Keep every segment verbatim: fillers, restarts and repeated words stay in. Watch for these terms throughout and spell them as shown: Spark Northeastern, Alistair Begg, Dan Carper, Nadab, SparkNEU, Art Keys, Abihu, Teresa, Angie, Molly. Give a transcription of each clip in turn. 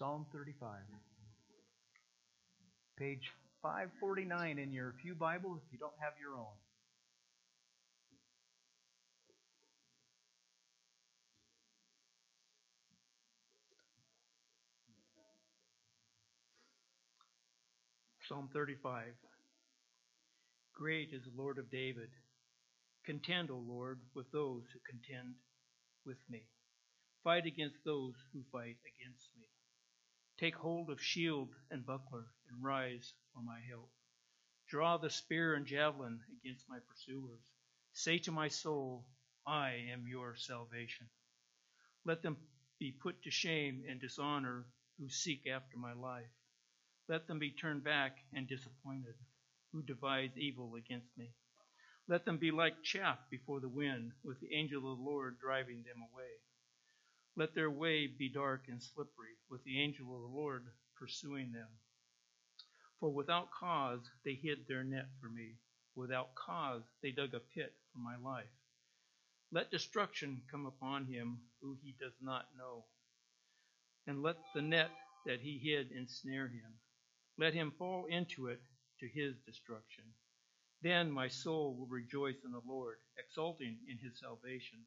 Psalm thirty-five. Page five forty-nine in your Pew Bible if you don't have your own. Psalm thirty-five. Great is the Lord of David. Contend, O Lord, with those who contend with me. Fight against those who fight against me. Take hold of shield and buckler and rise for my help. Draw the spear and javelin against my pursuers. Say to my soul, I am your salvation. Let them be put to shame and dishonor who seek after my life. Let them be turned back and disappointed who devise evil against me. Let them be like chaff before the wind, with the angel of the Lord driving them away. Let their way be dark and slippery, with the angel of the Lord pursuing them. For without cause they hid their net for me. Without cause they dug a pit for my life. Let destruction come upon him who he does not know. And let the net that he hid ensnare him. Let him fall into it to his destruction. Then my soul will rejoice in the Lord, exulting in his salvation.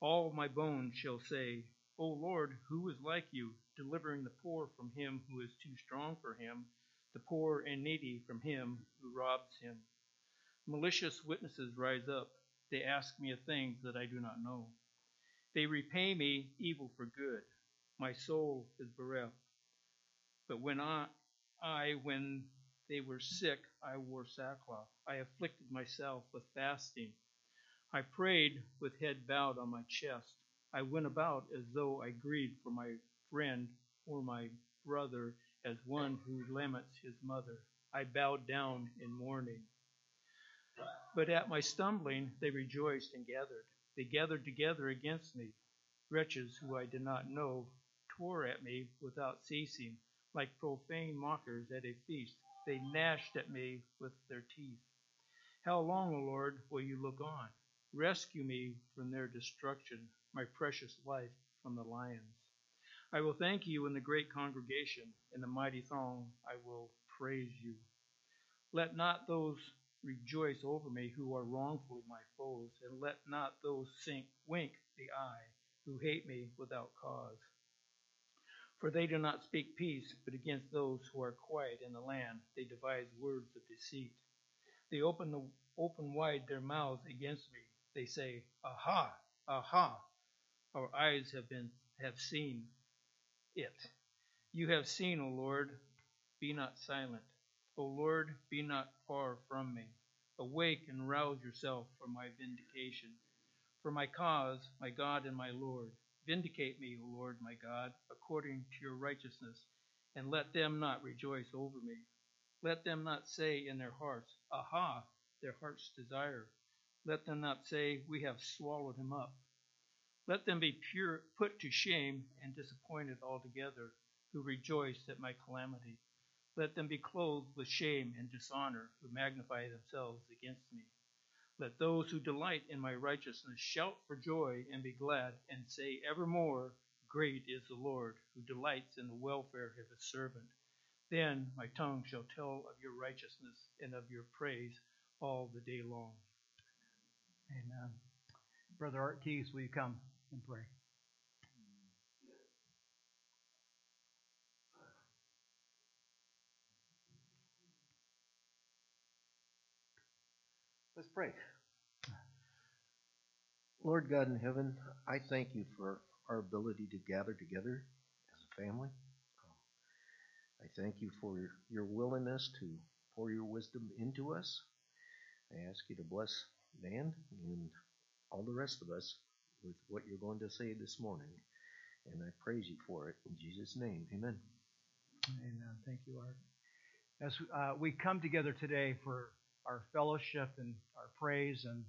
All my bones shall say, O Lord, who is like you, delivering the poor from him who is too strong for him, the poor and needy from him who robs him. Malicious witnesses rise up. They ask me of things that I do not know. They repay me evil for good. My soul is bereft. But when I, I when they were sick, I wore sackcloth. I afflicted myself with fasting. I prayed with head bowed on my chest. I went about as though I grieved for my friend or my brother, as one who laments his mother. I bowed down in mourning. But at my stumbling, they rejoiced and gathered. They gathered together against me. Wretches who I did not know tore at me without ceasing. Like profane mockers at a feast, they gnashed at me with their teeth. How long, O Lord, will you look on? Rescue me from their destruction, my precious life from the lions. I will thank you in the great congregation. In the mighty throng I will praise you. Let not those rejoice over me who are wrongfully my foes, and let not those sink, wink the eye who hate me without cause. For they do not speak peace, but against those who are quiet in the land they devise words of deceit. They open, the, open wide their mouths against me. They say, Aha, aha, our eyes have, been, have seen it. You have seen, O Lord, be not silent. O Lord, be not far from me. Awake and rouse yourself for my vindication. For my cause, my God and my Lord, vindicate me, O Lord, my God, according to your righteousness, and let them not rejoice over me. Let them not say in their hearts, Aha, their heart's desire. Let them not say, We have swallowed him up. Let them be pure, put to shame and disappointed altogether, who rejoice at my calamity. Let them be clothed with shame and dishonor, who magnify themselves against me. Let those who delight in my righteousness shout for joy and be glad, and say evermore, Great is the Lord, who delights in the welfare of his servant. Then my tongue shall tell of your righteousness and of your praise all the day long. Amen. Brother Art Keys, will you come and pray? Let's pray. Lord God in heaven, I thank you for our ability to gather together as a family. I thank you for your willingness to pour your wisdom into us. I ask you to bless Dan and all the rest of us with what you're going to say this morning. And I praise you for it. In Jesus' name, amen. Amen. Thank you, Art. As uh, we come together today for our fellowship and our praise, and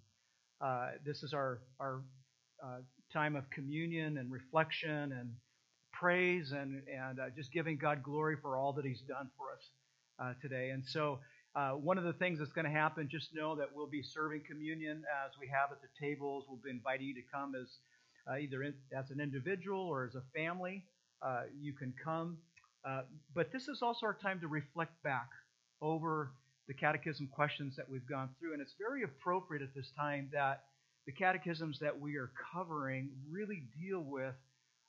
uh, this is our, our uh, time of communion and reflection and praise and, and uh, just giving God glory for all that he's done for us uh, today. And so uh, one of the things that's going to happen, just know that we'll be serving communion as we have at the tables. We'll be inviting you to come as uh, either in, as an individual or as a family uh, you can come. Uh, but this is also our time to reflect back over the catechism questions that we've gone through. And it's very appropriate at this time that the catechisms that we are covering really deal with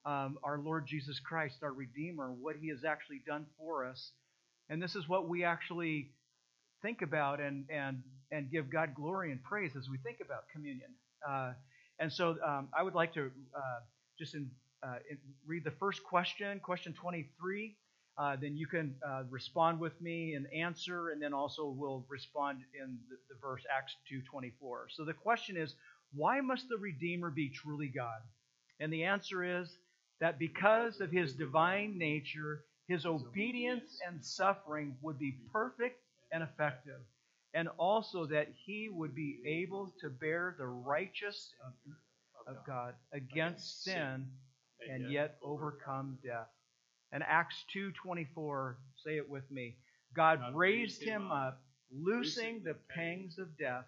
um, our Lord Jesus Christ, our Redeemer, what he has actually done for us. And this is what we actually think about and and and give God glory and praise as we think about communion. Uh, and so um, I would like to uh, just in, uh, in read the first question, question twenty-three. Uh, then you can uh, respond with me and answer, and then also we'll respond in the, the verse Acts two twenty-four. So the question is, why must the Redeemer be truly God? And the answer is that because of his divine nature, his obedience and suffering would be perfect and effective, and also that he would be able to bear the righteousness of God against sin and yet overcome death. And Acts two twenty-four, say it with me, God raised him up, loosing the pangs of death,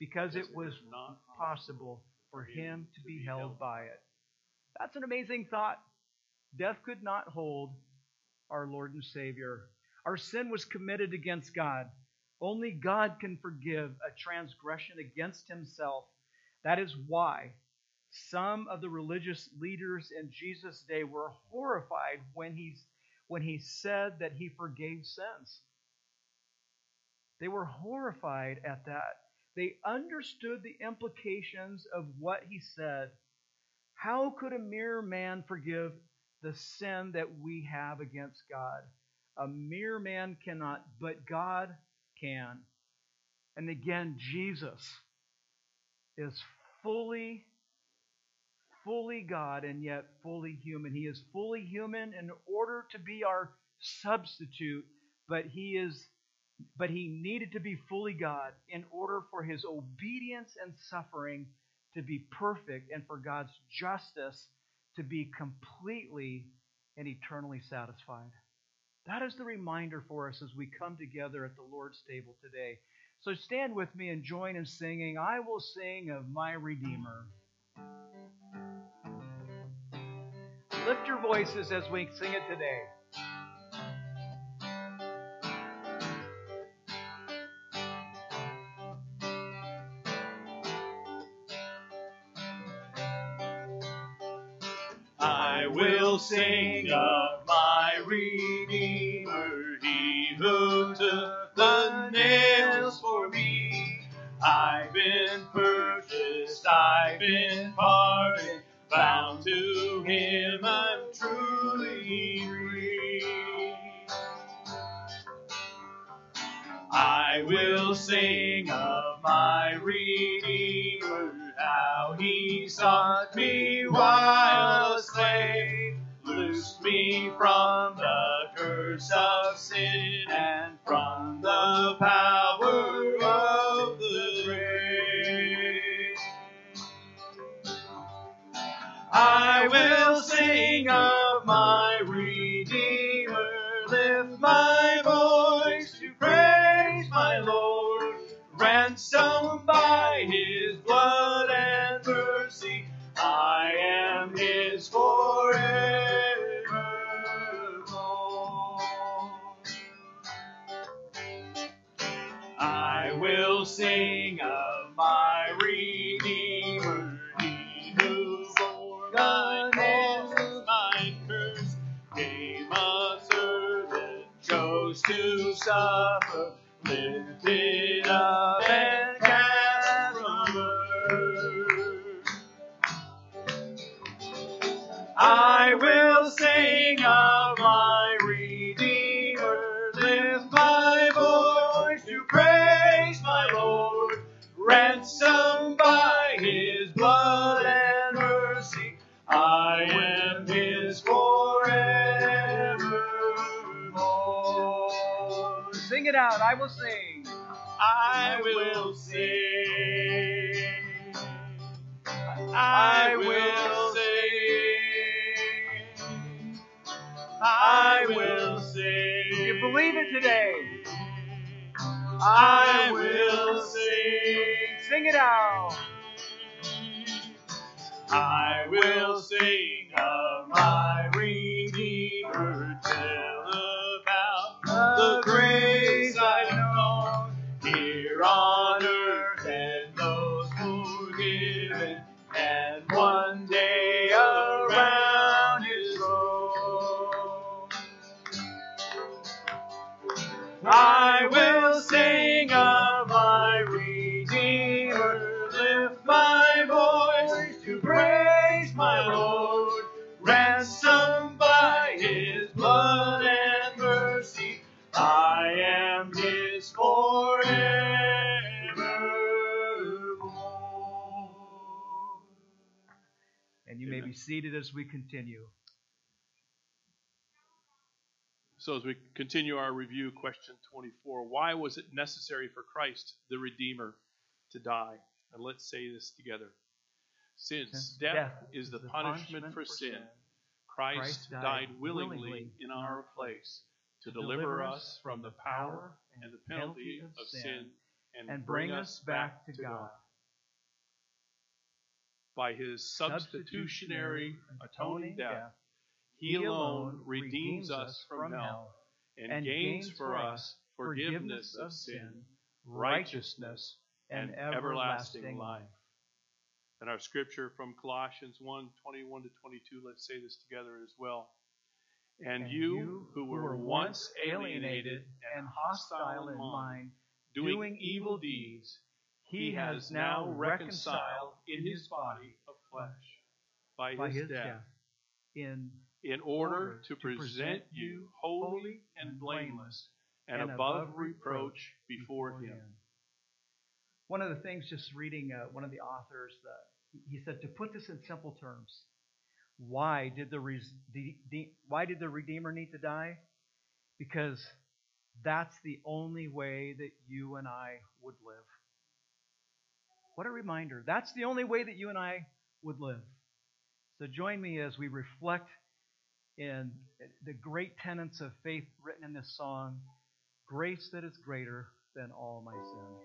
because it was not possible for him to be held by it. That's an amazing thought. Death could not hold our Lord and Savior. Our sin was committed against God. Only God can forgive a transgression against himself. That is why some of the religious leaders in Jesus' day were horrified when he, when he said that he forgave sins. They were horrified at that. They understood the implications of what he said. How could a mere man forgive the sin that we have against God? A mere man cannot, but God can. And again, Jesus is fully, fully God and yet fully human. He is fully human in order to be our substitute, but he is But he needed to be fully God in order for his obedience and suffering to be perfect and for God's justice to be completely and eternally satisfied. That is the reminder for us as we come together at the Lord's table today. So stand with me and join in singing, I Will Sing of My Redeemer. Lift your voices as we sing it today. I will sing of my Redeemer, he who took the nails for me. I've been purchased, I've been pardoned, bound to him I'm truly free. I will sing of my Redeemer, how he sought me while a slave. Loosed me from the curse of sin and from the power of the grave. I will sing of my Redeemer, lift my voice to praise my Lord, ransomed by his blood and mercy, I am his forever. I will sing of my Redeemer, he who bore the nails of my curse, came a servant, chose to suffer, lifted up and cast from earth. I will sing of my Redeemer, lift my voice to praise my Lord, ransomed by his blood and mercy, I am his forevermore. Sing it out, I will sing. I will sing. I will sing. I will sing. Do you believe it today? I will sing. Sing it out. I will sing of my Redeemer. I will sing of my Redeemer, lift my voice to praise my Lord, ransomed by his blood and mercy, I am his forevermore. And you Amen. May be seated as we continue. So as we continue our review, question twenty-four, why was it necessary for Christ, the Redeemer, to die? And let's say this together. Since death, death is the, the punishment, punishment for sin, sin. Christ, Christ died, died willingly, willingly in our place to deliver us from the power and the penalty of sin and, and bring us back to God. By his substitutionary atoning death, He alone redeems us from hell and gains for us forgiveness of sin, righteousness, and everlasting life. And our scripture from Colossians one, twenty-one to twenty-two, let's say this together as well. And you who were once alienated and hostile in mind, doing evil deeds, he has now reconciled in his body of flesh by his death in In order to present you holy and blameless and above reproach before him. One of the things, just reading uh, one of the authors, uh, he said, to put this in simple terms, why did the re- de- de- why did the Redeemer need to die? Because that's the only way that you and I would live. What a reminder. That's the only way that you and I would live. So join me as we reflect in the great tenets of faith written in this song, grace that is greater than all my sin.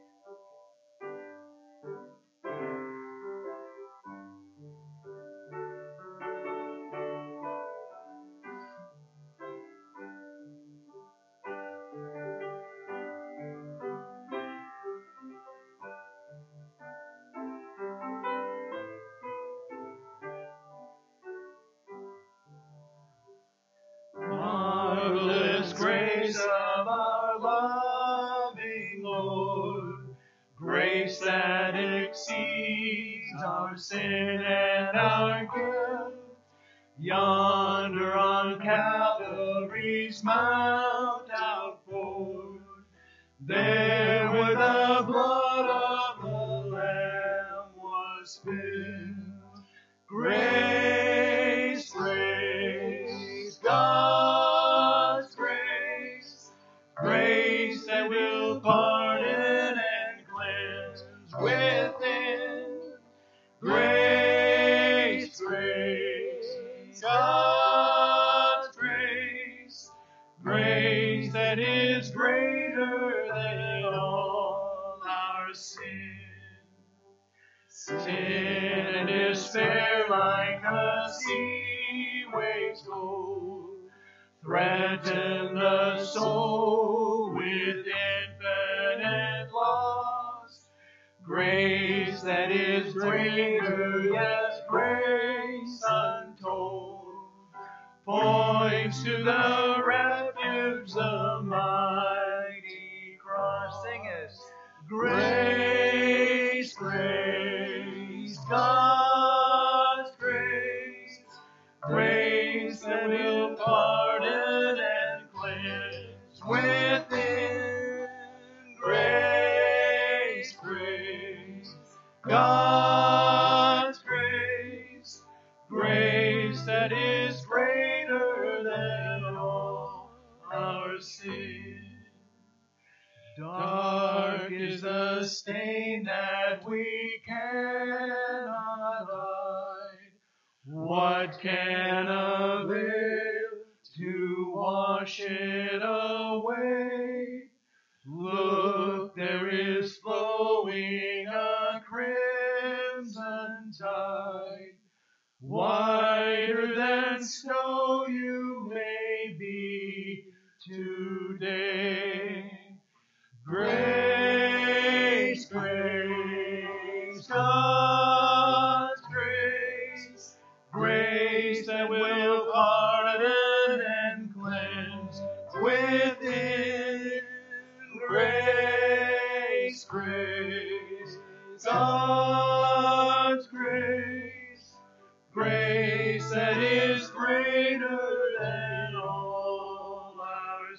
Within,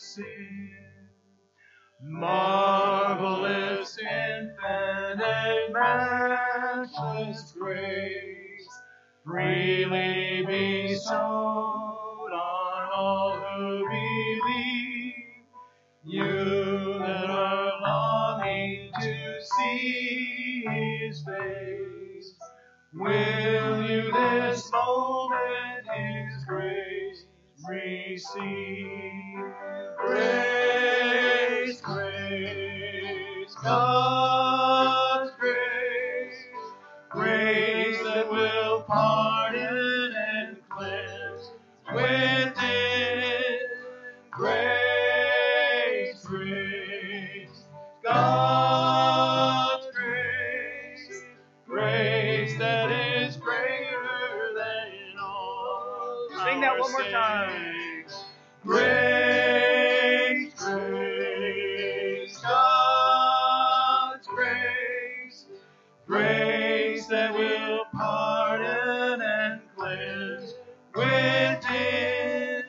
mercy, marvelous, infinite, matchless grace, freely bestowed on all who believe. You that are longing to see His face, will you this moment His grace receive? Grace, grace, God's grace, grace that will pardon and cleanse within. Grace, grace, God's grace, grace that is greater than all our sins. Sing that one more time. Grace, grace, God's grace, grace that will pardon and cleanse within.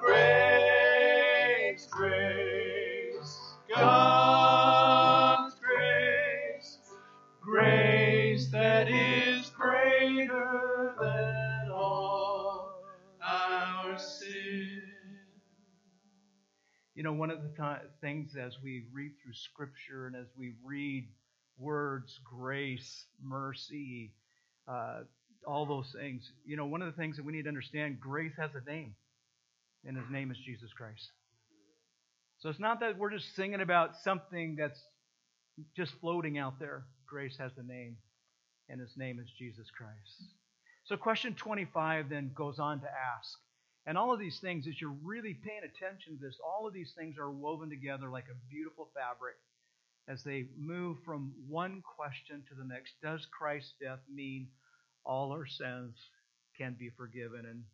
Grace, grace, God's grace, grace that is greater than all our sins. You know, one of the th- things as we read through Scripture and as we read words, grace, mercy, uh, all those things, you know, one of the things that we need to understand, grace has a name, and His name is Jesus Christ. So it's not that we're just singing about something that's just floating out there. Grace has a name, and His name is Jesus Christ. So question twenty-five then goes on to ask, and all of these things, as you're really paying attention to this, all of these things are woven together like a beautiful fabric as they move from one question to the next. Does Christ's death mean all our sins can be forgiven? And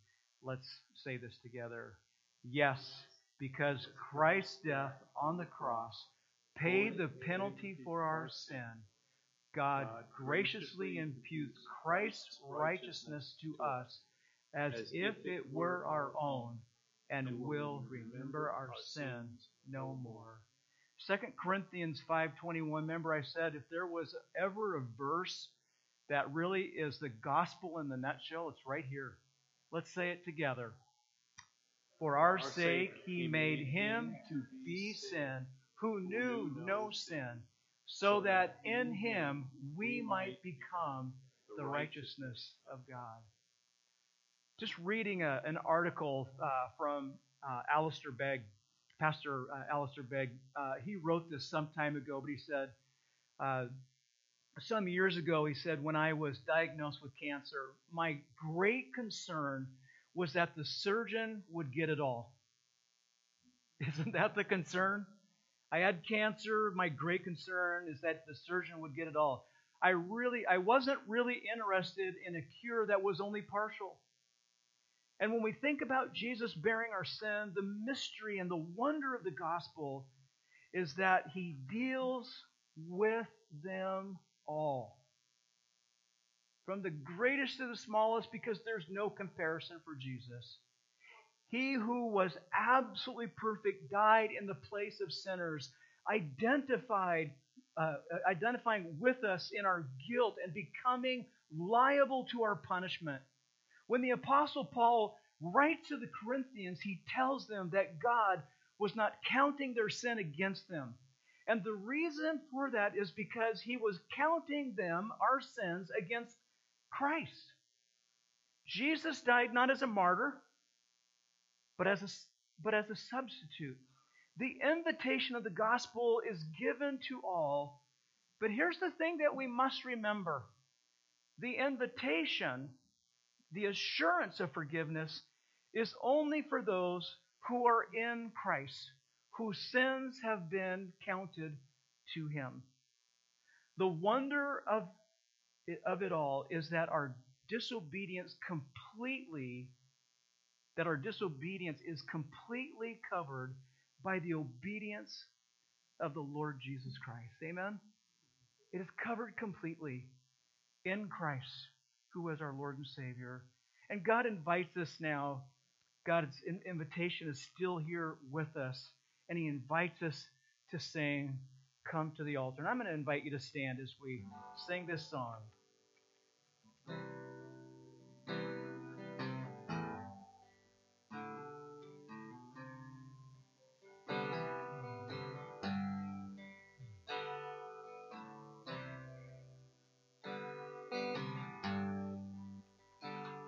let's say this together. Yes, because Christ's death on the cross paid the penalty for our sin. God graciously imputes Christ's righteousness to us, As, as if it were our own, and, and will remember our sins no more. Second Corinthians five twenty-one, remember I said if there was ever a verse that really is the gospel in the nutshell, it's right here. Let's say it together. For our, our sake, sake he made him to be sin, who knew no sin, so that in him we might become the righteousness of God. Just reading a, an article uh, from uh, Alistair Begg, Pastor uh, Alistair Begg. Uh, he wrote this some time ago, but he said, uh, some years ago, he said, when I was diagnosed with cancer, my great concern was that the surgeon would get it all. Isn't that the concern? I had cancer. My great concern is that the surgeon would get it all. I really, I wasn't really interested in a cure that was only partial. And when we think about Jesus bearing our sin, the mystery and the wonder of the gospel is that He deals with them all. From the greatest to the smallest, because there's no comparison for Jesus. He who was absolutely perfect died in the place of sinners, identified, uh, identifying with us in our guilt and becoming liable to our punishment. When the Apostle Paul writes to the Corinthians, he tells them that God was not counting their sin against them. And the reason for that is because He was counting them, our sins, against Christ. Jesus died not as a martyr, but as a, but as a substitute. The invitation of the gospel is given to all. But here's the thing that we must remember. The invitation, the assurance of forgiveness, is only for those who are in Christ, whose sins have been counted to Him. The wonder of it, of it all is that our disobedience completely, that our disobedience is completely covered by the obedience of the Lord Jesus Christ. Amen? It is covered completely in Christ, who is our Lord and Savior. And God invites us now. God's invitation is still here with us, and he invites us to sing, "Come to the Altar." And I'm going to invite you to stand as we sing this song.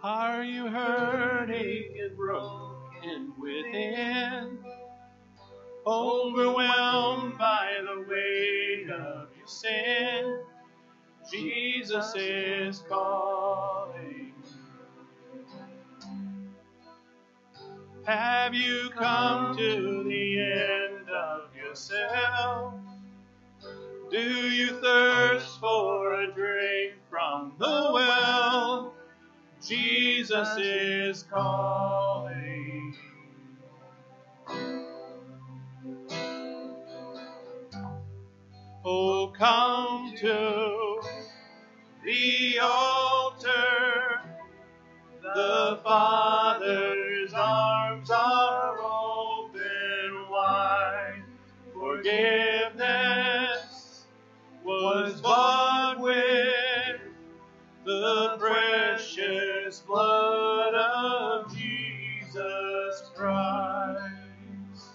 Are you hurting and broken within, overwhelmed by the weight of your sin? Jesus is calling. Have you come to the end of yourself? Do you thirst for a drink from the well? Jesus is calling. Oh, come to the altar. The Father's arms are open wide. Forgiveness was bought with the precious blood of Jesus Christ.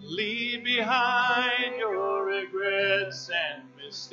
Leave behind your regrets and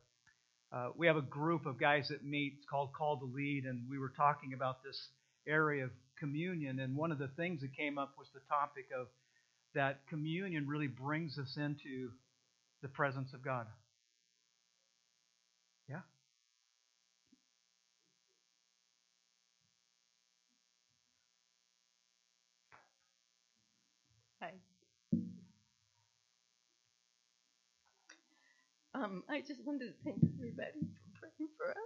uh, we have a group of guys that meet. It's called Call to Lead, and we were talking about this area of communion, and one of the things that came up was the topic of that communion really brings us into the presence of God. Yeah? Hi. Um, I just wanted to thank everybody for praying for us.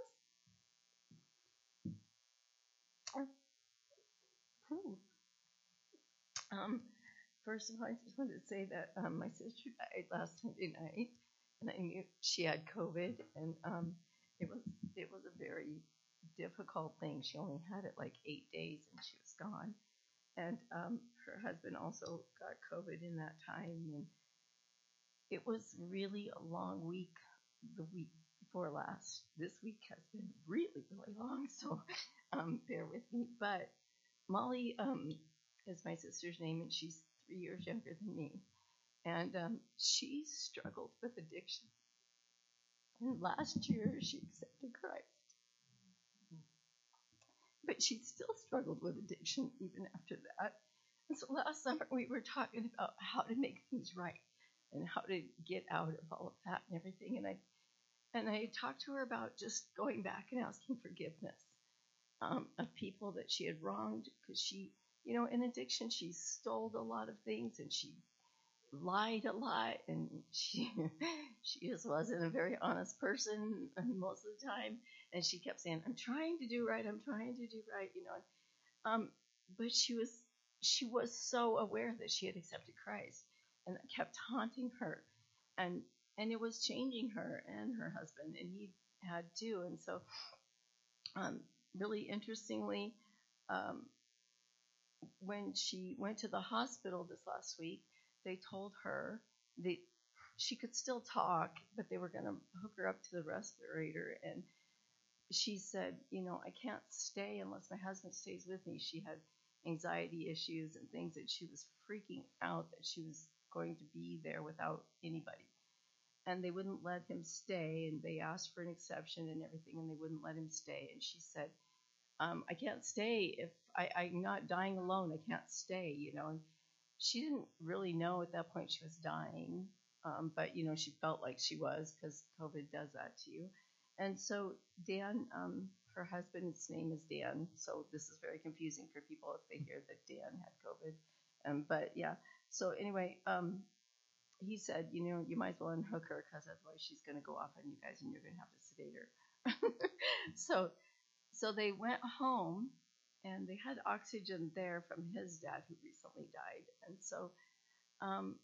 Oh. Cool. Um, first of all, I just wanted to say that um, my sister died last Sunday night, and I knew she had COVID, and um, it was it was a very difficult thing. She only had it like eight days, and she was gone. And um, her husband also got COVID in that time, and it was really a long week. The week before last, this week has been really, really long. So um, bear with me, but. Molly um, is my sister's name, and she's three years younger than me. And um, she struggled with addiction. And last year, she accepted Christ. But she still struggled with addiction even after that. And so last summer, we were talking about how to make things right and how to get out of all of that and everything. And I, and I talked to her about just going back and asking forgiveness. Um, of people that she had wronged, because she, you know, in addiction, she stole a lot of things, and she lied a lot, and she she just wasn't a very honest person most of the time, and she kept saying, I'm trying to do right, I'm trying to do right, you know, um, but she was, she was so aware that she had accepted Christ, and that kept haunting her, and, and it was changing her and her husband, and he had too, and so, um, really interestingly, um, when she went to the hospital this last week, they told her that she could still talk, but they were going to hook her up to the respirator. And she said, you know, I can't stay unless my husband stays with me. She had anxiety issues and things, and she was freaking out that she was going to be there without anybody. And they wouldn't let him stay, and they asked for an exception and everything, and they wouldn't let him stay. And she said, um, I can't stay if I, I'm not dying alone. I can't stay, you know. And she didn't really know at that point she was dying, um, but, you know, she felt like she was, because COVID does that to you. And so Dan, um, her husband's name is Dan, so this is very confusing for people if they hear that Dan had COVID. Um, but, yeah, so anyway, um he said, you know, you might as well unhook her, because otherwise she's going to go off on you guys, and you're going to have to sedate her. so so they went home, and they had oxygen there from his dad, who recently died. And so um,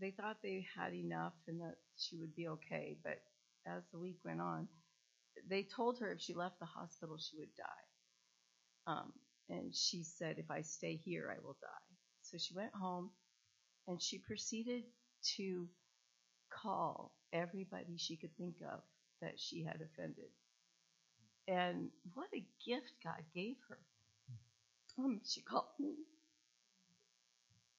they thought they had enough and that she would be okay. But as the week went on, they told her if she left the hospital, she would die. Um, and she said, if I stay here, I will die. So she went home, and she proceeded to call everybody she could think of that she had offended. And what a gift God gave her. Um, she called me.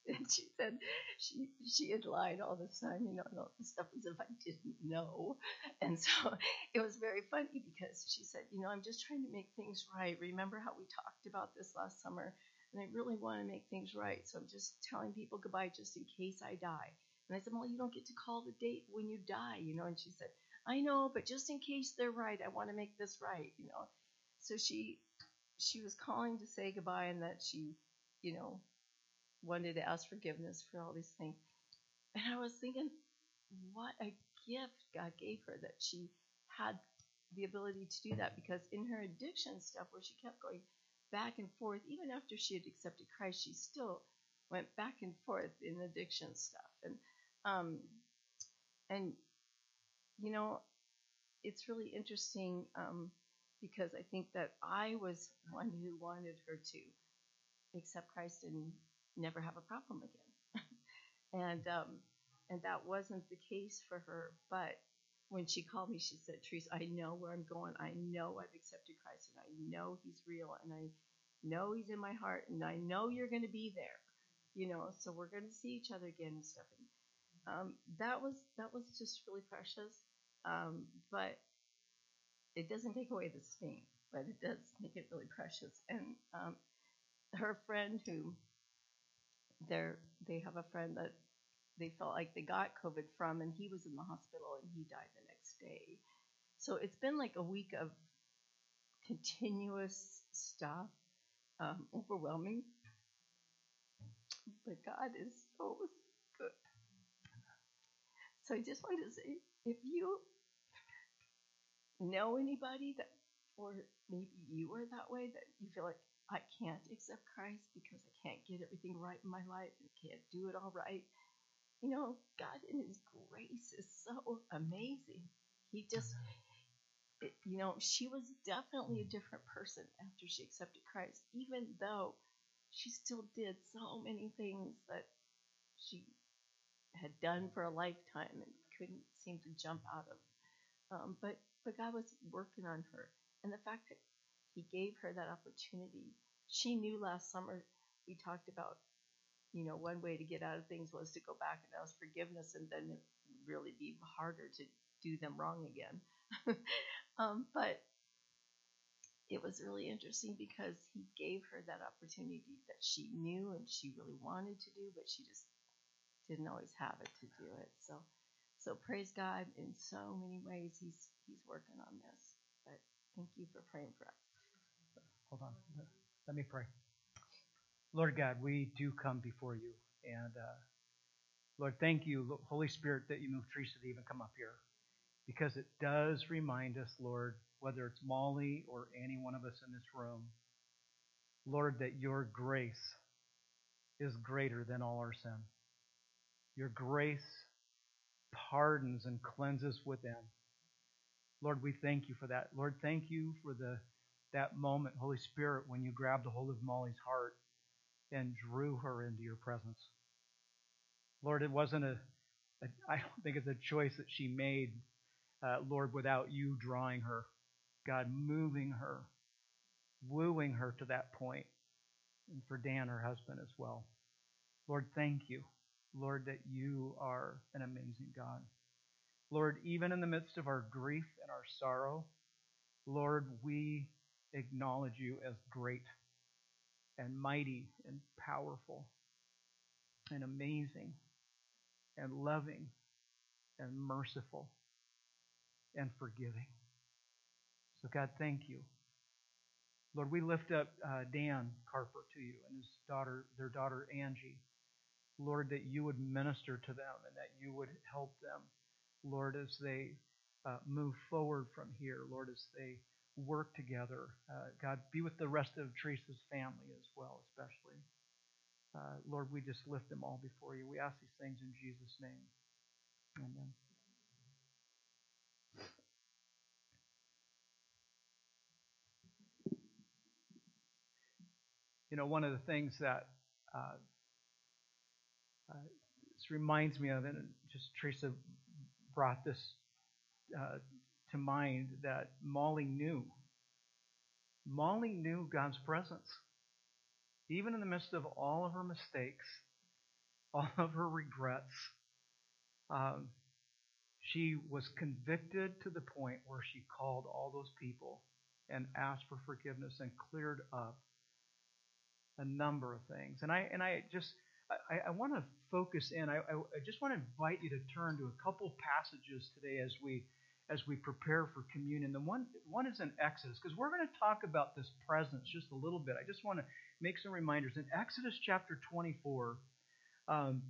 And she said she she had lied all this time, you know, and all this stuff as if I didn't know. And so it was very funny, because she said, you know, I'm just trying to make things right. Remember how we talked about this last summer? And I really want to make things right. So I'm just telling people goodbye just in case I die. And I said, well, you don't get to call the date when you die, you know. And she said, I know, but just in case they're right, I want to make this right, you know. So she she was calling to say goodbye, and that she, you know, wanted to ask forgiveness for all these things. And I was thinking, what a gift God gave her, that she had the ability to do that, because in her addiction stuff, where she kept going back and forth, even after she had accepted Christ, she still went back and forth in addiction stuff. And Um, and, you know, it's really interesting um, because I think that I was one who wanted her to accept Christ and never have a problem again. and um, and that wasn't the case for her. But when she called me, she said, Teresa, I know where I'm going. I know I've accepted Christ, and I know he's real, and I know he's in my heart, and I know you're going to be there. you know, so we're going to see each other again and stuff. And, um, that was, that was just really precious. Um, but it doesn't take away the sting, but it does make it really precious. And, um, her friend who they're, they have a friend that they felt like they got COVID from, and he was in the hospital and he died the next day. So it's been like a week of continuous stuff, um, overwhelming. But God is so good. So I just wanted to say, if you know anybody that, or maybe you are that way, that you feel like, I can't accept Christ because I can't get everything right in my life and can't do it all right. You know, God in His grace is so amazing. He just, it, you know, she was definitely a different person after she accepted Christ, even though she still did so many things that she had done for a lifetime and couldn't seem to jump out of. Um, but, but God was working on her. And the fact that He gave her that opportunity. She knew last summer we talked about, you know, one way to get out of things was to go back and ask forgiveness, and then it would really be harder to do them wrong again. um, but it was really interesting because He gave her that opportunity that she knew and she really wanted to do, but she just didn't always have it to do it. So, so praise God in so many ways. He's, he's working on this, but thank you for praying for us. Hold on. Let me pray. Lord God, we do come before you. And uh, Lord, thank you, Holy Spirit, that you moved Teresa to even come up here. Because it does remind us, Lord, whether it's Molly or any one of us in this room, Lord, that your grace is greater than all our sin. Your grace pardons and cleanses within. Lord, we thank you for that. Lord, thank you for the that moment, Holy Spirit, when you grabbed a hold of Molly's heart and drew her into your presence. Lord, it wasn't a, a I don't think it's a choice that she made, uh, Lord, without you drawing her. God, moving her, wooing her to that point, and for Dan, her husband, as well. Lord, thank you, Lord, that you are an amazing God. Lord, even in the midst of our grief and our sorrow, Lord, we acknowledge you as great and mighty and powerful and amazing and loving and merciful and forgiving. So God, thank you. Lord, we lift up uh, Dan Carper to you and his daughter, their daughter Angie. Lord, that you would minister to them and that you would help them, Lord, as they uh, move forward from here. Lord, as they work together. Uh, God, be with the rest of Teresa's family as well, especially. Uh, Lord, we just lift them all before you. We ask these things in Jesus' name. Amen. You know, one of the things that uh, uh, this reminds me of, and just Teresa brought this uh to mind, that Molly knew. Molly knew God's presence. Even in the midst of all of her mistakes, all of her regrets, um, she was convicted to the point where she called all those people and asked for forgiveness and cleared up a number of things. And I and I just I, I want to focus in. I, I just want to invite you to turn to a couple passages today as we as we prepare for communion. The one one is in Exodus, because we're going to talk about this presence just a little bit. I just want to make some reminders. In Exodus chapter twenty-four, um,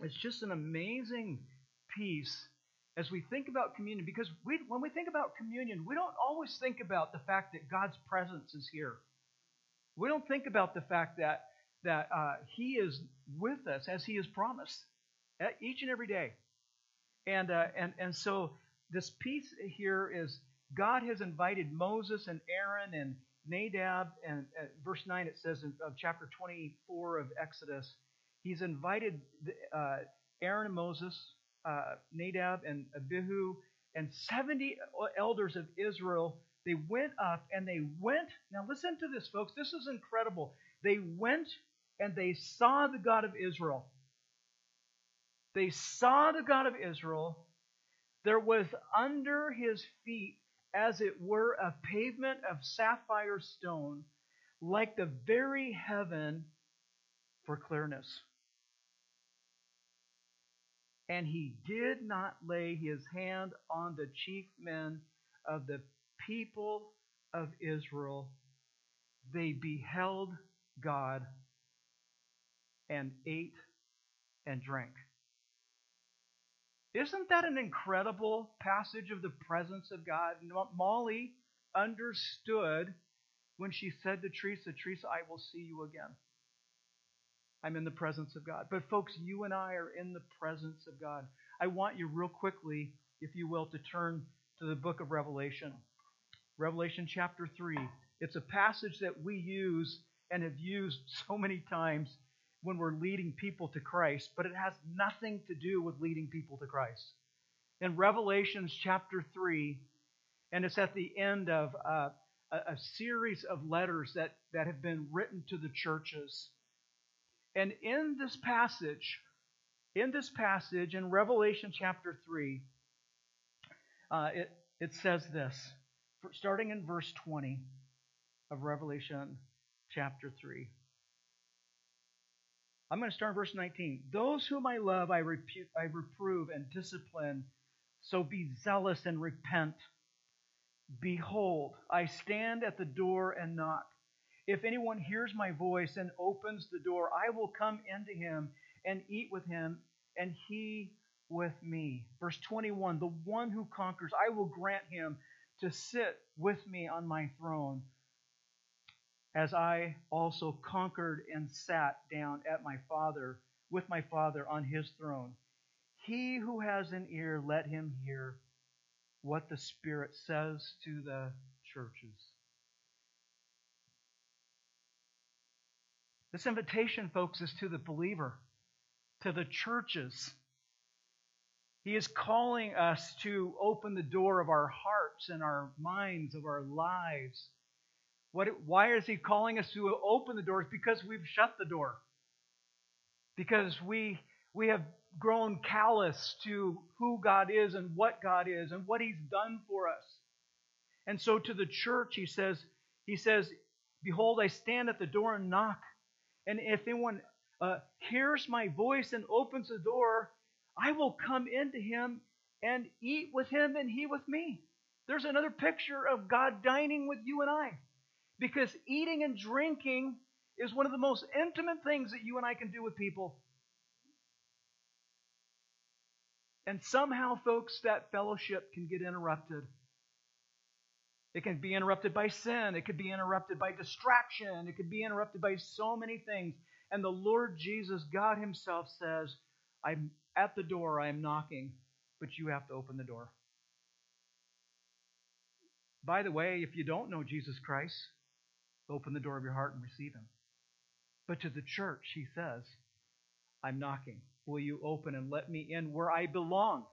it's just an amazing piece as we think about communion, because we, when we think about communion, we don't always think about the fact that God's presence is here. We don't think about the fact that, that uh, He is with us as He has promised each and every day. And, uh, and, and so this piece here is God has invited Moses and Aaron and Nadab, and uh, verse nine it says in, of chapter twenty-four of Exodus, He's invited the, uh, Aaron and Moses, uh, Nadab and Abihu, and seventy elders of Israel. They went up and they went. Now listen to this, folks. This is incredible. They went and they saw the God of Israel. They saw the God of Israel. There was under his feet, as it were, a pavement of sapphire stone, like the very heaven for clearness. And he did not lay his hand on the chief men of the people of Israel. They beheld God and ate and drank. Isn't that an incredible passage of the presence of God? Molly understood when she said to Teresa, Teresa, I will see you again. I'm in the presence of God. But folks, you and I are in the presence of God. I want you real quickly, if you will, to turn to the book of Revelation. Revelation chapter three. It's a passage that we use and have used so many times when we're leading people to Christ, but it has nothing to do with leading people to Christ. In Revelation chapter three, and it's at the end of uh, a, a series of letters that, that have been written to the churches. And in this passage, in this passage, in Revelation chapter three, uh, it, it says this, starting in verse twenty of Revelation chapter three. I'm going to start in verse nineteen. Those whom I love, I, repute, I reprove and discipline, so be zealous and repent. Behold, I stand at the door and knock. If anyone hears my voice and opens the door, I will come into him and eat with him, and he with me. Verse twenty-one, the one who conquers, I will grant him to sit with me on my throne, as I also conquered and sat down at my father, with my father on his throne. He who has an ear, let him hear what the Spirit says to the churches. This invitation, folks, is to the believer, to the churches. He is calling us to open the door of our hearts and our minds, of our lives. What, why is he calling us to open the doors? Because we've shut the door. Because we, we have grown callous to who God is and what God is and what he's done for us. And so to the church, he says, he says, behold, I stand at the door and knock. And if anyone uh, hears my voice and opens the door, I will come into him and eat with him and he with me. There's another picture of God dining with you and I. Because eating and drinking is one of the most intimate things that you and I can do with people. And somehow, folks, that fellowship can get interrupted. It can be interrupted by sin. It could be interrupted by distraction. It could be interrupted by so many things. And the Lord Jesus, God himself says, I'm at the door, I am knocking, but you have to open the door. By the way, if you don't know Jesus Christ, open the door of your heart and receive him. But to the church, he says, I'm knocking. Will you open and let me in where I belong?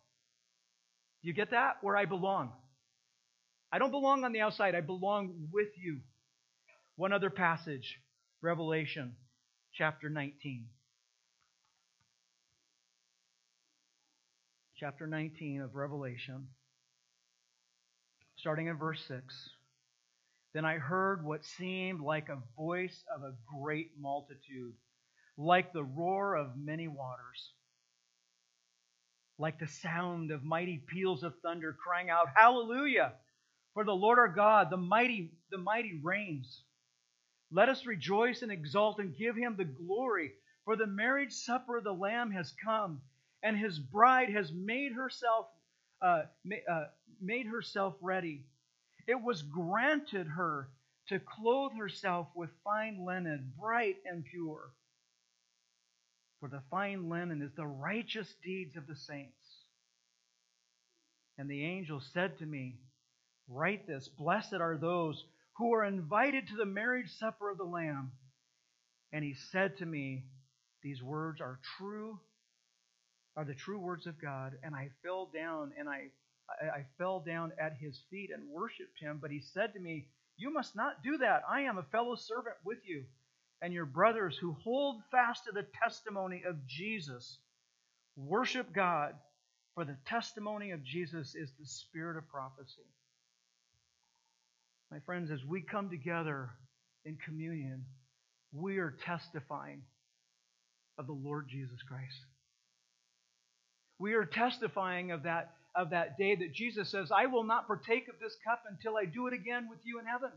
You get that? Where I belong. I don't belong on the outside. I belong with you. One other passage, Revelation chapter nineteen. Chapter nineteen of Revelation, starting in verse six. Then I heard what seemed like a voice of a great multitude, like the roar of many waters, like the sound of mighty peals of thunder, crying out, Hallelujah! For the Lord our God, the mighty, the mighty reigns. Let us rejoice and exult and give him the glory, for the marriage supper of the Lamb has come, and his bride has made herself uh, ma- uh, made herself ready. It was granted her to clothe herself with fine linen, bright and pure. For the fine linen is the righteous deeds of the saints. And the angel said to me, write this, blessed are those who are invited to the marriage supper of the Lamb. And he said to me, these words are true, are the true words of God. And I fell down and I, I, I fell down at his feet and worshipped him. But he said to me, you must not do that. I am a fellow servant with you and your brothers who hold fast to the testimony of Jesus. Worship God, for the testimony of Jesus is the spirit of prophecy." My friends, as we come together in communion, we are testifying of the Lord Jesus Christ. We are testifying of that, of that day that Jesus says, "I will not partake of this cup until I do it again with you in heaven."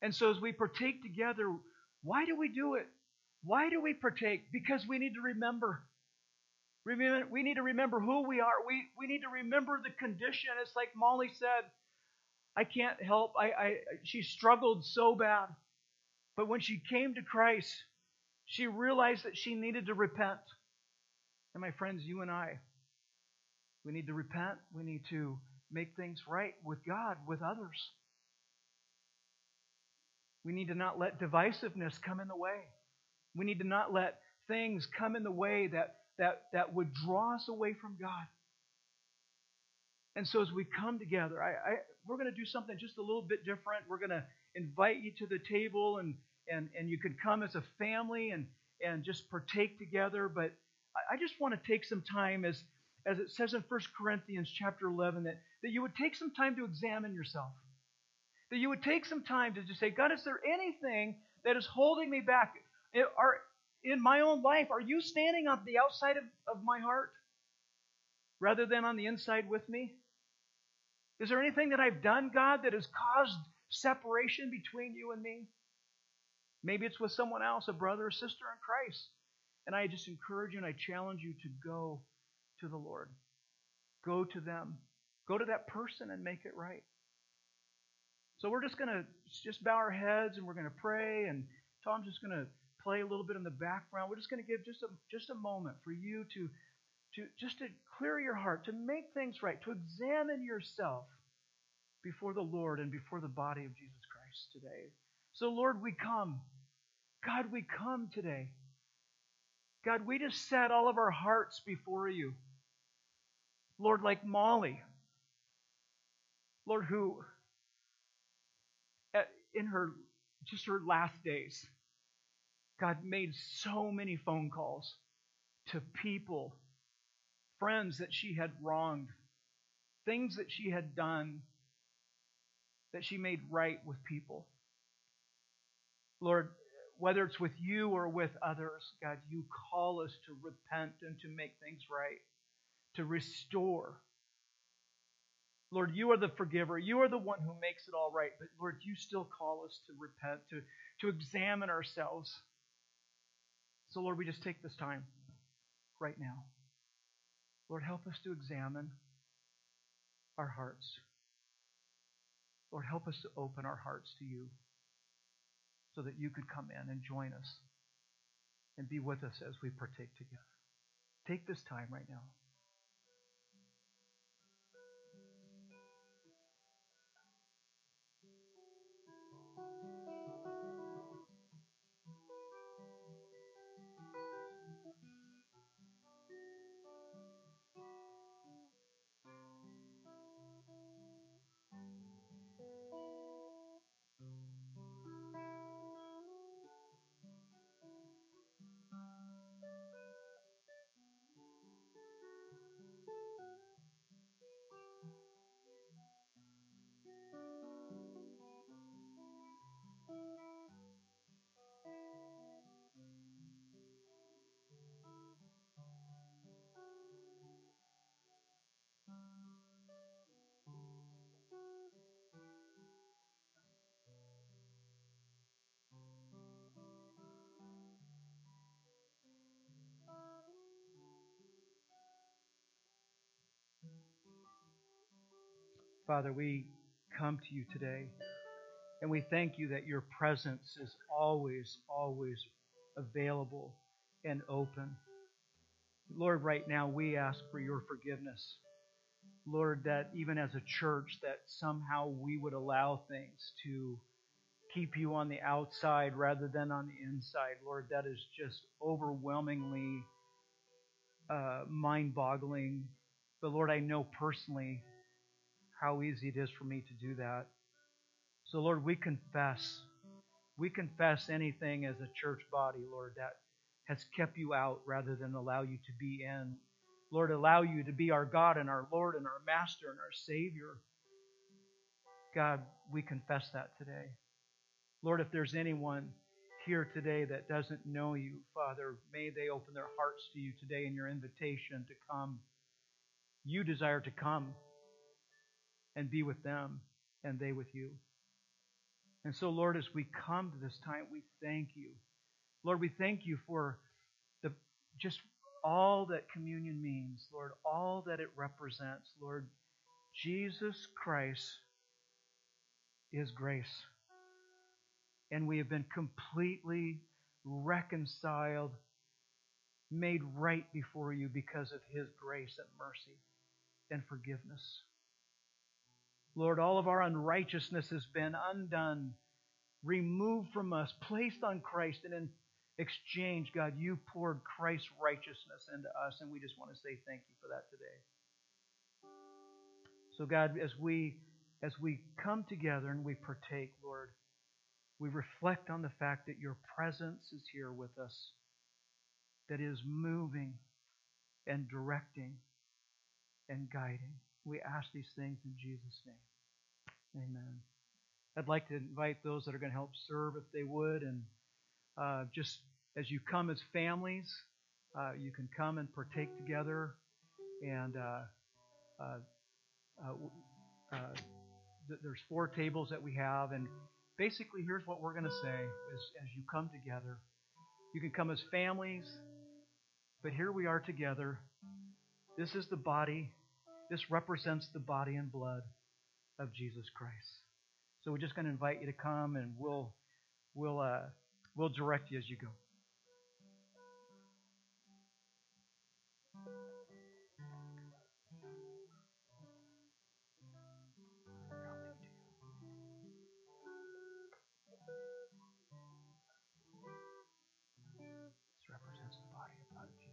And so as we partake together, why do we do it? Why do we partake? Because we need to remember. We need to remember who we are. We, we need to remember the condition. It's like Molly said, I can't help. I, I she struggled so bad. But when she came to Christ, she realized that she needed to repent. And my friends, you and I, we need to repent. We need to make things right with God, with others. We need to not let divisiveness come in the way. We need to not let things come in the way that, that, that would draw us away from God. And so as we come together, I, I, we're going to do something just a little bit different. We're going to invite you to the table, and, and, and you could come as a family and, and just partake together. But I, I just want to take some time, as, as it says in First Corinthians chapter eleven, that, that you would take some time to examine yourself. That you would take some time to just say, God, is there anything that is holding me back? It, are, in my own life, are you standing on the outside of, of my heart rather than on the inside with me? Is there anything that I've done, God, that has caused separation between you and me? Maybe it's with someone else, a brother or sister in Christ. And I just encourage you and I challenge you to go to the Lord. Go to them. Go to that person and make it right. So we're just going to just bow our heads and we're going to pray, and Tom's just going to play a little bit in the background. We're just going to give just a just a moment for you to, to just to clear your heart, to make things right, to examine yourself before the Lord and before the body of Jesus Christ today. So, Lord, we come. God, we come today. God, we just set all of our hearts before you. Lord, like Molly, Lord, who in her just her last days, God, made so many phone calls to people, friends that she had wronged, things that she had done that she made right with people. Lord, whether it's with you or with others, God, you call us to repent and to make things right, to restore. Lord, you are the forgiver. You are the one who makes it all right. But Lord, you still call us to repent, to, to examine ourselves. So, Lord, we just take this time right now. Lord, help us to examine our hearts. Lord, help us to open our hearts to you so that you could come in and join us and be with us as we partake together. Take this time right now. Father, we come to you today, and we thank you that your presence is always, always available and open. Lord, right now we ask for your forgiveness. Lord, that even as a church, that somehow we would allow things to keep you on the outside rather than on the inside. Lord, that is just overwhelmingly uh, mind-boggling. But Lord, I know personally how easy it is for me to do that. So Lord, we confess we confess anything as a church body, Lord, that has kept you out rather than allow you to be in. Lord, allow you to be our God and our Lord and our Master and our Savior. God, we confess that today. Lord, if there's anyone here today that doesn't know you, Father, may they open their hearts to you today in your invitation to come. You desire to come and be with them and they with you. And so, Lord, as we come to this time, we thank you. Lord, we thank you for the just all that communion means, Lord, all that it represents. Lord, Jesus Christ is grace. And we have been completely reconciled, made right before you because of his grace and mercy and forgiveness. Lord, all of our unrighteousness has been undone, removed from us, placed on Christ, and in exchange, God, you poured Christ's righteousness into us, and we just want to say thank you for that today. So, God, as we as we come together and we partake, Lord, we reflect on the fact that your presence is here with us, that is moving and directing and guiding. We ask these things in Jesus' name. Amen. I'd like to invite those that are going to help serve, if they would, and uh, just as you come as families, uh, you can come and partake together, and uh, uh, uh, uh, th- there's four tables that we have, and basically here's what we're going to say as, as you come together. You can come as families, but here we are together. This is the body. This represents the body and blood of Jesus Christ. So we're just going to invite you to come, and we'll we'll uh, we'll direct you as you go. This represents the body and blood of Jesus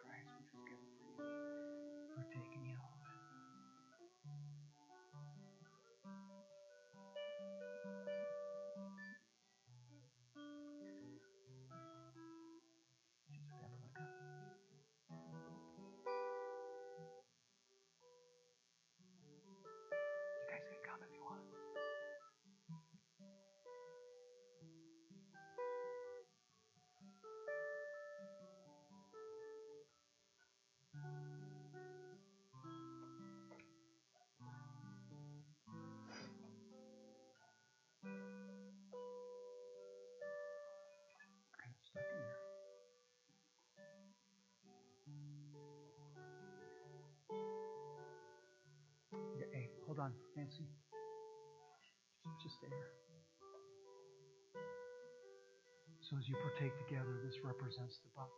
Christ. Hold on, Nancy. Just stay here. So as you partake together, this represents the body.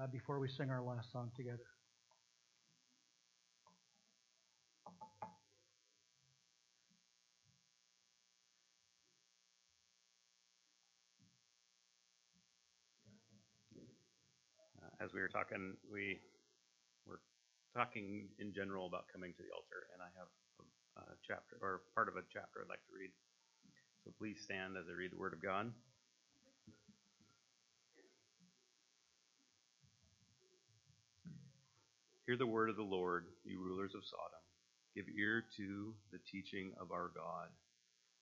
uh, before we sing our last song together. As we were talking, we were talking in general about coming to the altar, and I have a, a chapter or part of a chapter I'd like to read. So please stand as I read the Word of God. Hear the word of the Lord, you rulers of Sodom. Give ear to the teaching of our God,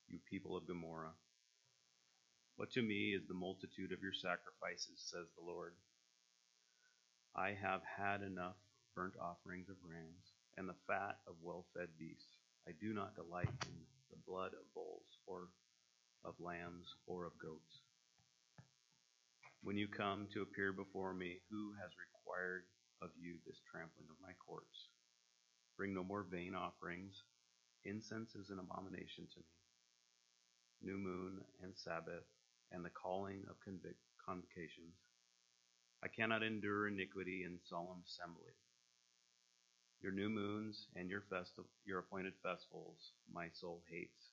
you people of Gomorrah. What to me is the multitude of your sacrifices, says the Lord. I have had enough burnt offerings of rams and the fat of well-fed beasts. I do not delight in the blood of bulls or of lambs or of goats. When you come to appear before me, who has required of you this trampling of my courts? Bring no more vain offerings. Incense is an abomination to me. New moon and Sabbath and the calling of convic- convocations. I cannot endure iniquity in solemn assembly. Your new moons and your festi- your appointed festivals my soul hates.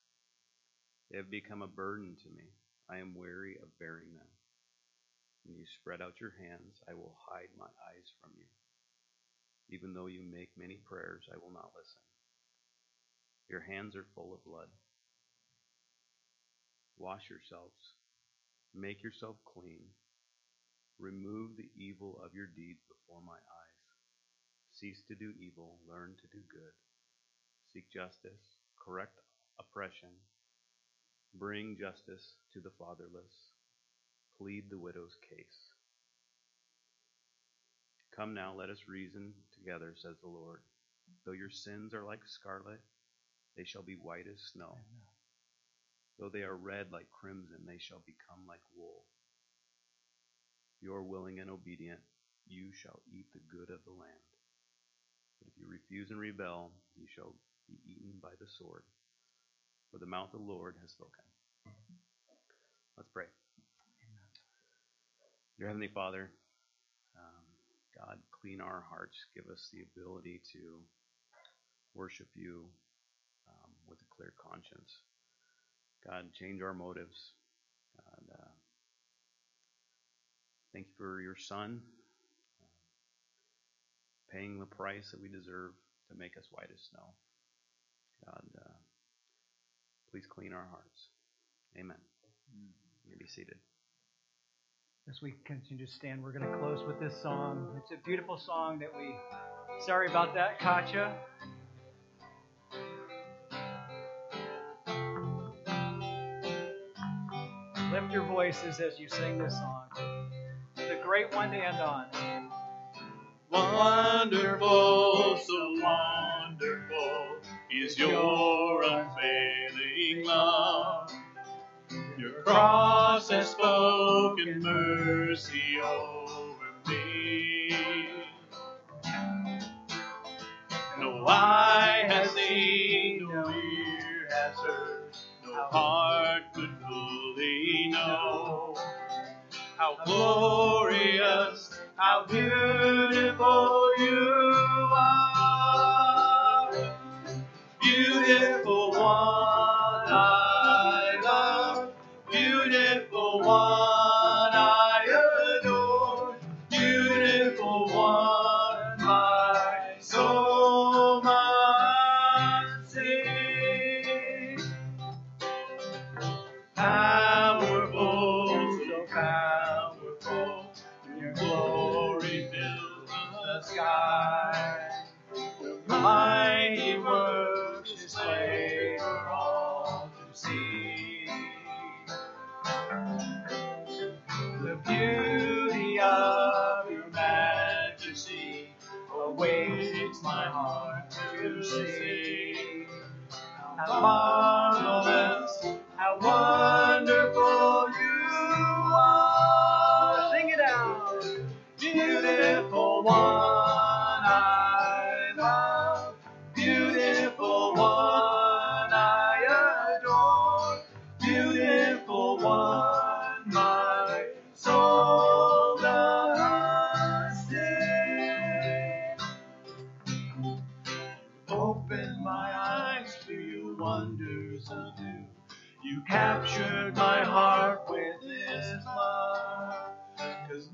They have become a burden to me. I am weary of bearing them. When you spread out your hands, I will hide my eyes from you. Even though you make many prayers, I will not listen. Your hands are full of blood. Wash yourselves. Make yourself clean. Remove the evil of your deeds before my eyes. Cease to do evil, learn to do good. Seek justice, correct oppression. Bring justice to the fatherless. Plead the widow's case. Come now, let us reason together, says the Lord. Though your sins are like scarlet, they shall be white as snow. Though they are red like crimson, they shall become like wool. You are willing and obedient, you shall eat the good of the land. But if you refuse and rebel, you shall be eaten by the sword. For the mouth of the Lord has spoken. Let's pray. Amen. Dear Heavenly Father, um, God, clean our hearts. Give us the ability to worship you um, with a clear conscience. God, change our motives. God, uh, Thank you for your Son uh, paying the price that we deserve to make us white as snow. God, uh, please clean our hearts. Amen. You may be seated. As we continue to stand, we're going to close with this song. It's a beautiful song that we, sorry about that, Katja. Lift your voices as you sing this song. Great one to end on. Wonderful, so wonderful is your unfailing love. Your cross has spoken mercy over me. No eye has seen, no ear has heard, no heart could fully know. How glorious, how beautiful you are. Beautiful one I love, beautiful one I adore, beautiful one my soul must sing. Powerful, so powerful. Mighty works display for all to see. The beauty of your majesty awaits my heart to see. How marvelous, how wonderful you are. Sing it out. Beautiful one. Beautiful one, my soul does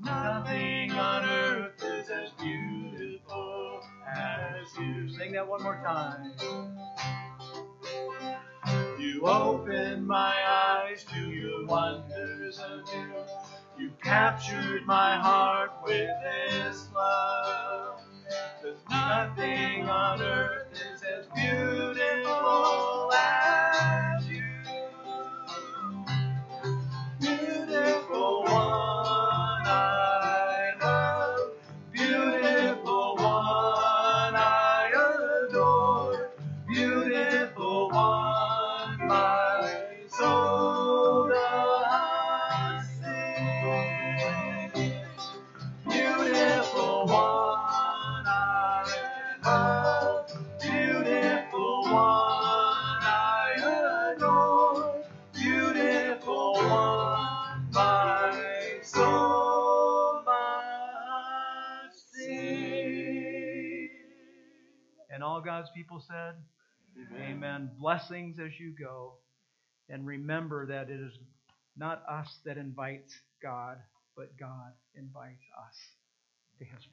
nothing on earth is as beautiful as you. Sing that one more time. You opened my eyes to your wonders anew. You captured my heart with this love. Cause nothing on earth is as beautiful as you. Beautiful one I love. Beautiful one I adore. Beautiful one. God's people said, amen. Amen. Blessings as you go. And remember that it is not us that invites God, but God invites us to his presence.